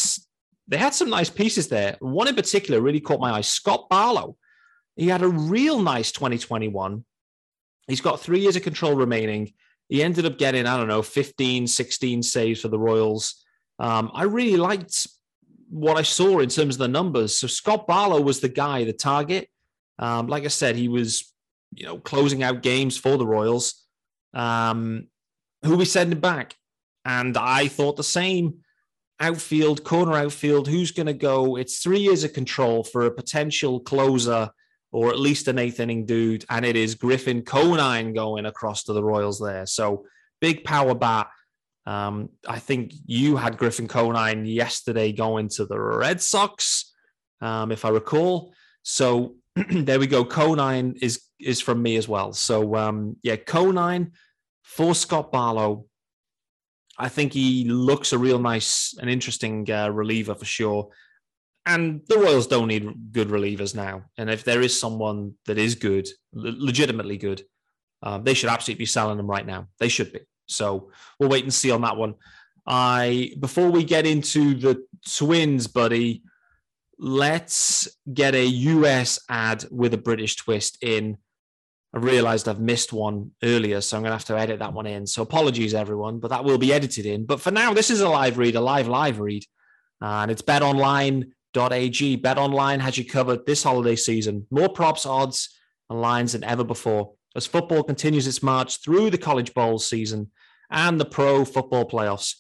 they had some nice pieces there. One in particular really caught my eye, Scott Barlow. He had a real nice twenty twenty-one. He's got three years of control remaining. He ended up getting, I don't know, fifteen, sixteen saves for the Royals. Um, I really liked what I saw in terms of the numbers. So Scott Barlow was the guy, the target. Um, like I said, he was, you know, closing out games for the Royals. Um, who we sending back? And I thought the same. Outfield, corner outfield, who's going to go? It's three years of control for a potential closer or at least an eighth inning dude, and it is Griffin Conine going across to the Royals there. So big power bat. Um, I think you had Griffin Conine yesterday going to the Red Sox, um, if I recall. So there we go. Conine is is from me as well. So um, yeah, Conine for Scott Barlow. I think he looks a real nice and interesting uh, reliever for sure. And the Royals don't need good relievers now. And if there is someone that is good, legitimately good, uh, they should absolutely be selling them right now. They should be. So we'll wait and see on that one. I before we get into the Twins, buddy, let's get a U S ad with a British twist in. I realized I've missed one earlier, so I'm going to have to edit that one in. So apologies, everyone, but that will be edited in. But for now, this is a live read, a live, live read. Uh, and it's bet online dot a g. BetOnline has you covered this holiday season. More props, odds, and lines than ever before as football continues its march through the College Bowl season and the pro football playoffs.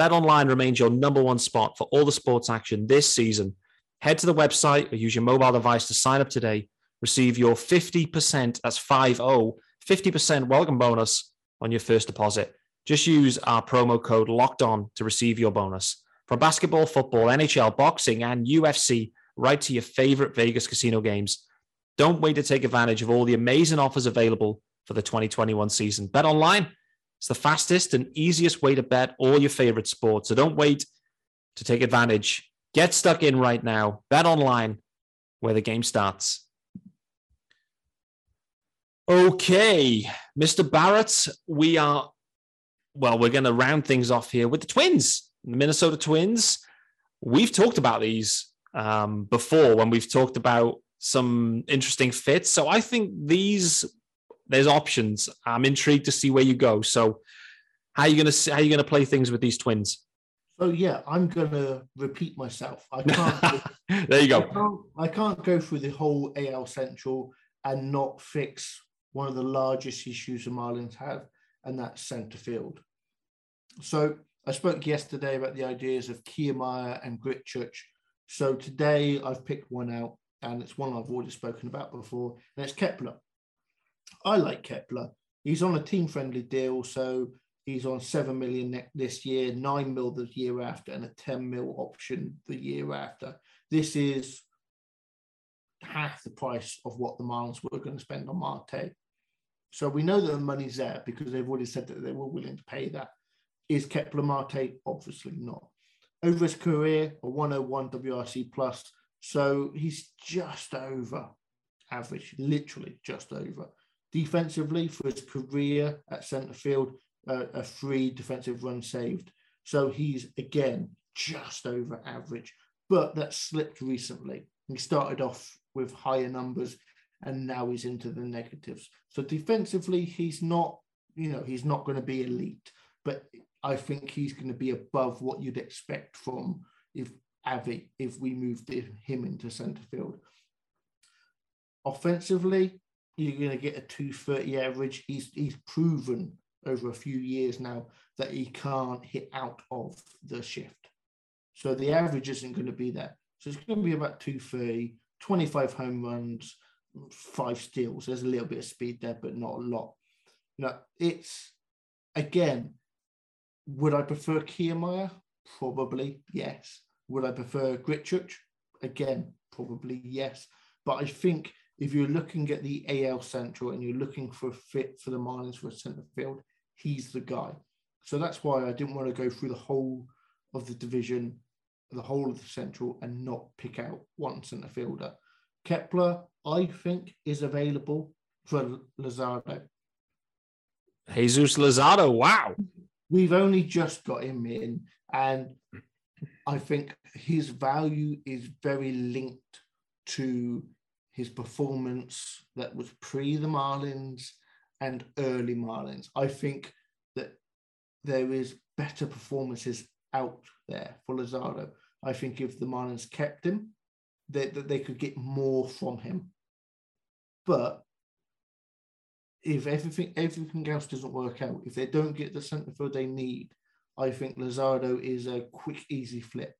BetOnline remains your number one spot for all the sports action this season. Head to the website or use your mobile device to sign up today. Receive your fifty percent, that's five oh, fifty percent welcome bonus on your first deposit. Just use our promo code LOCKEDON to receive your bonus. From basketball, football, N H L, boxing, and U F C, right to your favorite Vegas casino games. Don't wait to take advantage of all the amazing offers available for the twenty twenty-one season. Bet online. It's the fastest and easiest way to bet all your favorite sports. So don't wait to take advantage. Get stuck in right now. Bet online, where the game starts. Okay, Mister Barrett, we are, well, we're going to round things off here with the Twins. The Minnesota Twins, we've talked about these um, before when we've talked about some interesting fits. So I think these, there's options. I'm intrigued to see where you go. So how are you going to how are you going to play things with these Twins? So yeah, I'm going to repeat myself. I can't. There you go. I can't, I can't go through the whole A L Central and not fix one of the largest issues the Marlins have, and that's centre field. So I spoke yesterday about the ideas of Kiermaier and Grichuk. So today I've picked one out, and it's one I've already spoken about before, and it's Kepler. I like Kepler. He's on a team-friendly deal, so he's on seven million dollars this year, nine million dollars the year after, and a ten million dollars option the year after. This is half the price of what the Marlins were going to spend on Marte. So we know that the money's there because they've already said that they were willing to pay that. Is Kepler Marte? Obviously not. Over his career, a one oh one W R C plus, so he's just over average, literally just over. Defensively, for his career at centre field, uh, a free defensive run saved. So he's, again, just over average, but that slipped recently. He started off with higher numbers, and now he's into the negatives. So defensively, he's not, you know, he's not going to be elite, but I think he's going to be above what you'd expect from if Avi, if we moved him into centre field. Offensively, you're going to get a two thirty average. He's, he's proven over a few years now that he can't hit out of the shift. So the average isn't going to be there. So it's going to be about two thirty, twenty-five home runs, five steals. There's a little bit of speed there, but not a lot. You know, it's, again, would I prefer Kiermaier? Probably, yes. Would I prefer Grichuk? Again, probably, yes. But I think if you're looking at the A L Central and you're looking for a fit for the Marlins for a centre field, he's the guy. So that's why I didn't want to go through the whole of the division, the whole of the Central, and not pick out one centre fielder. Kepler, I think, is available for Luzardo. Jesus Luzardo, wow. We've only just got him in, and I think his value is very linked to his performance that was pre the Marlins and early Marlins. I think that there is better performances out there for Luzardo. I think if the Marlins kept him, that they, they could get more from him. But if everything everything else doesn't work out, if they don't get the centre field they need, I think Luzardo is a quick, easy flip.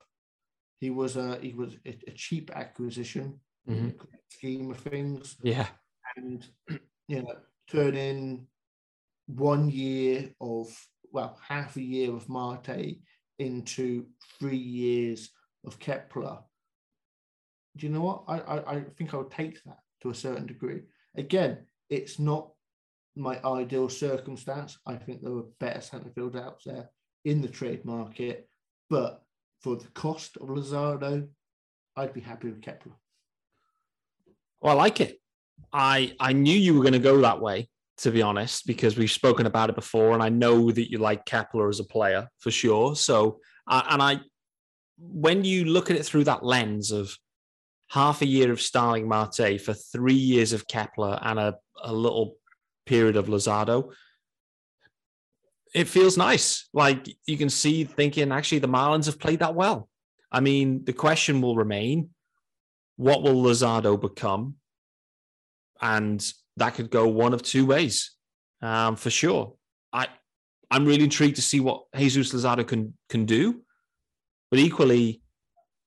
He was a he was a, a cheap acquisition mm-hmm. in the scheme of things. Yeah, and you know, turn in one year of well, half a year of Marte into three years of Kepler. Do you know what? I I, I think I would take that to a certain degree. Again, it's not my ideal circumstance. I think there were better centre fields out there in the trade market, but for the cost of Luzardo, I'd be happy with Kepler. Well, I like it. I, I knew you were going to go that way, to be honest, because we've spoken about it before, and I know that you like Kepler as a player for sure. So, uh, and I, when you look at it through that lens of half a year of Starling Marte for three years of Kepler and a, a little period of Luzardo, it feels nice. Like, you can see thinking, actually, the Marlins have played that well. I mean, the question will remain, what will Luzardo become? And that could go one of two ways, um, for sure. I, I'm really intrigued to see what Jesus Luzardo can can do. But equally,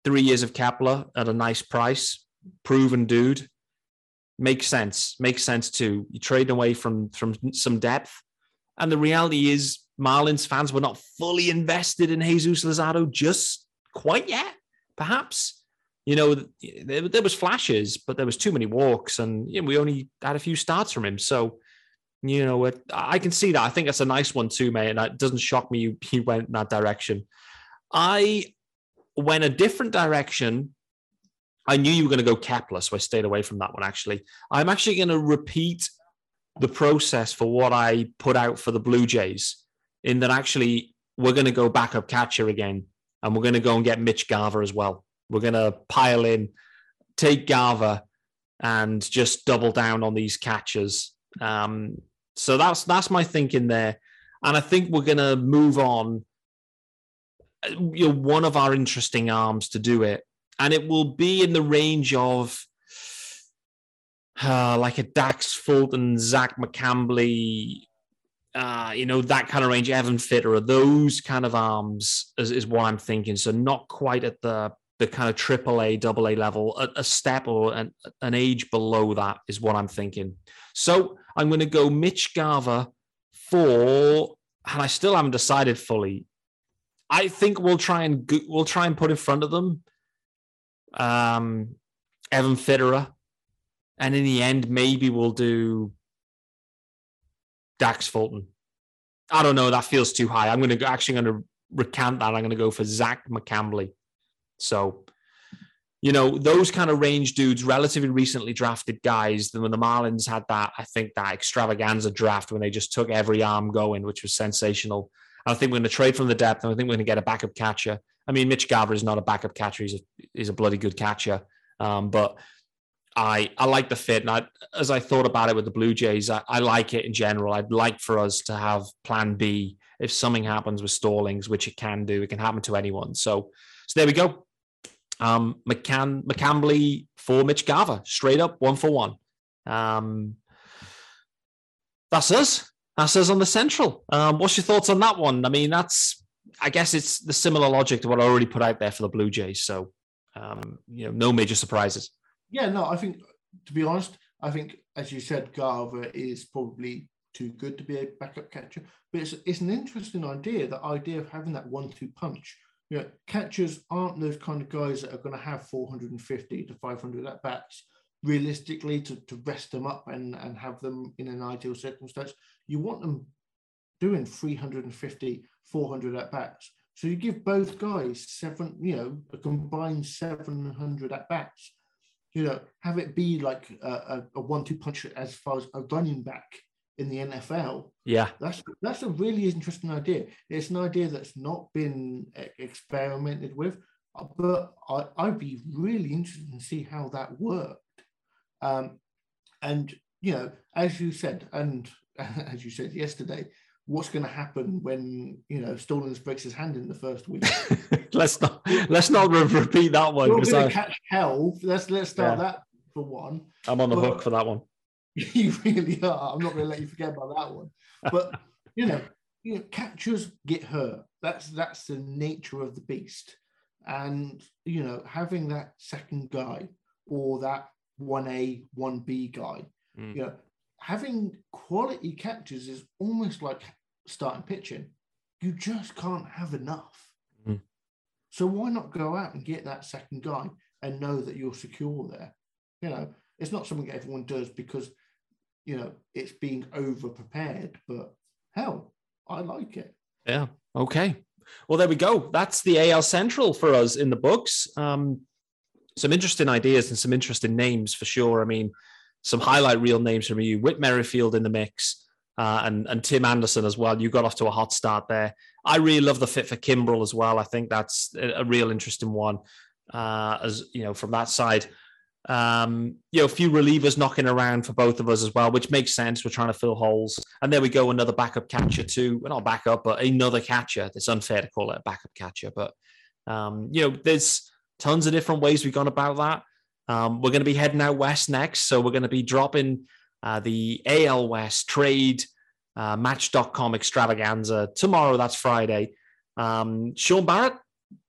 three years of Kepler at a nice price, proven dude, makes sense. Makes sense too. You trade away from, from some depth. And the reality is, Marlins fans were not fully invested in Jesus Luzardo just quite yet, perhaps. You know, there, there was flashes, but there was too many walks, and you know, we only had a few starts from him. So, you know, it, I can see that. I think that's a nice one too, mate, and it doesn't shock me he went in that direction. I went a different direction. I knew you were going to go Kepler, so I stayed away from that one, actually. I'm actually going to repeat the process for what I put out for the Blue Jays, in that actually we're going to go backup catcher again, and we're going to go and get Mitch Garver as well. We're going to pile in, take Garver, and just double down on these catchers. Um, so that's that's my thinking there, and I think we're going to move on. You're one of our interesting arms to do it, and it will be in the range of Uh, like a Dax Fulton, Zach McCambly, uh, you know, that kind of range, Evan Fitter, those kind of arms is, is what I'm thinking. So not quite at the the kind of triple A, double A level, a, a step or an, an age below that is what I'm thinking. So I'm going to go Mitch Garver for, and I still haven't decided fully. I think we'll try and go, we'll try and put in front of them um, Evan Fitter. And in the end, maybe we'll do Dax Fulton. I don't know. That feels too high. I'm going to go, actually going to recant that. I'm going to go for Zach McCambly. So, you know, those kind of range dudes, relatively recently drafted guys. When the Marlins had that, I think that extravaganza draft when they just took every arm going, which was sensational. I think we're going to trade from the depth, and I think we're going to get a backup catcher. I mean, Mitch Garver is not a backup catcher. He's a, he's a bloody good catcher. Um, but I, I like the fit, and I, as I thought about it with the Blue Jays, I, I like it in general. I'd like for us to have plan B if something happens with Stallings, which it can do. It can happen to anyone. So, so there we go. Um, McCann, McCambly for Mitch Garver, straight up, one for one. Um, that's us. That's us on the Central. Um, what's your thoughts on that one? I mean, that's, I guess it's the similar logic to what I already put out there for the Blue Jays. So, um, you know, no major surprises. Yeah, no, I think, to be honest, I think, as you said, Garver is probably too good to be a backup catcher. But it's, it's an interesting idea, the idea of having that one two punch. You know, catchers aren't those kind of guys that are going to have four hundred fifty to five hundred at-bats. Realistically, to, to rest them up and, and have them in an ideal circumstance, you want them doing three fifty, four hundred at-bats. So you give both guys seven, you know, a combined seven hundred at-bats. You know, have it be like a, a, a one two punch as far as a running back in the N F L. Yeah. That's that's a really interesting idea. It's an idea that's not been experimented with, but I, I'd be really interested to see how that worked. Um, and, you know, as you said, and as you said yesterday, what's going to happen when, you know, Stallings breaks his hand in the first week? let's not let's not repeat that one. We're going to catch hell. Let's let's start yeah. that for one. I'm on the but, hook for that one. You really are. I'm not going to let you forget about that one. But you know, you know, catchers get hurt. That's that's the nature of the beast. And you know, having that second guy or that one A, one B guy, mm. you know, having quality catches is almost like starting pitching. You just can't have enough. Mm. So why not go out and get that second guy and know that you're secure there? You know, it's not something everyone does because, you know, it's being over-prepared, but hell, I like it. Yeah, okay. Well, there we go. That's the A L Central for us in the books. Um, some interesting ideas and some interesting names for sure. I mean, some highlight reel names from you, Whit Merrifield in the mix, uh, and, and Tim Anderson as well. You got off to a hot start there. I really love the fit for Kimbrel as well. I think that's a, a real interesting one, uh, as you know, from that side. Um, you know, a few relievers knocking around for both of us as well, which makes sense. We're trying to fill holes. And there we go, another backup catcher too. Well, not backup, but another catcher. It's unfair to call it a backup catcher. But, um, you know, there's tons of different ways we've gone about that. Um, we're going to be heading out west next, so we're going to be dropping uh, the A L West trade uh, match dot com extravaganza tomorrow. That's Friday. Um, Sean Barrett,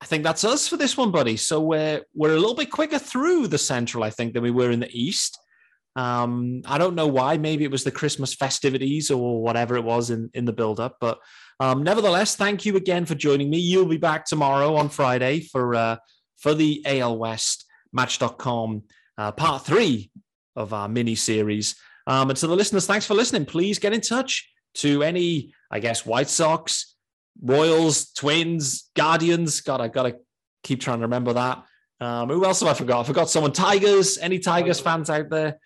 I think that's us for this one, buddy. So we're we're a little bit quicker through the Central, I think, than we were in the East. Um, I don't know why. Maybe it was the Christmas festivities or whatever it was in, in the build-up. But um, nevertheless, thank you again for joining me. You'll be back tomorrow on Friday for uh, for the A L West match dot com, uh, part three of our mini series. Um, and to the listeners, thanks for listening. Please get in touch to any, I guess, White Sox, Royals, Twins, Guardians. God, I've got to keep trying to remember that. Um, who else have I forgot? I forgot someone. Tigers, any Tigers fans out there?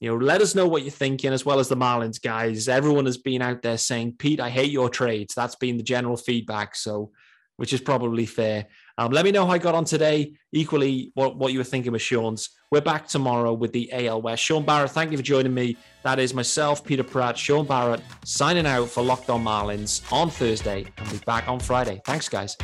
You know, let us know what you're thinking, as well as the Marlins guys. Everyone has been out there saying, Pete, I hate your trades. That's been the general feedback. So, which is probably fair. Um, let me know how I got on today. Equally, what, what you were thinking with Sean's. We're back tomorrow with the A L West. Sean Barrett, thank you for joining me. That is myself, Peter Pratt, Sean Barrett, signing out for Locked On Marlins on Thursday, and be back on Friday. Thanks, guys.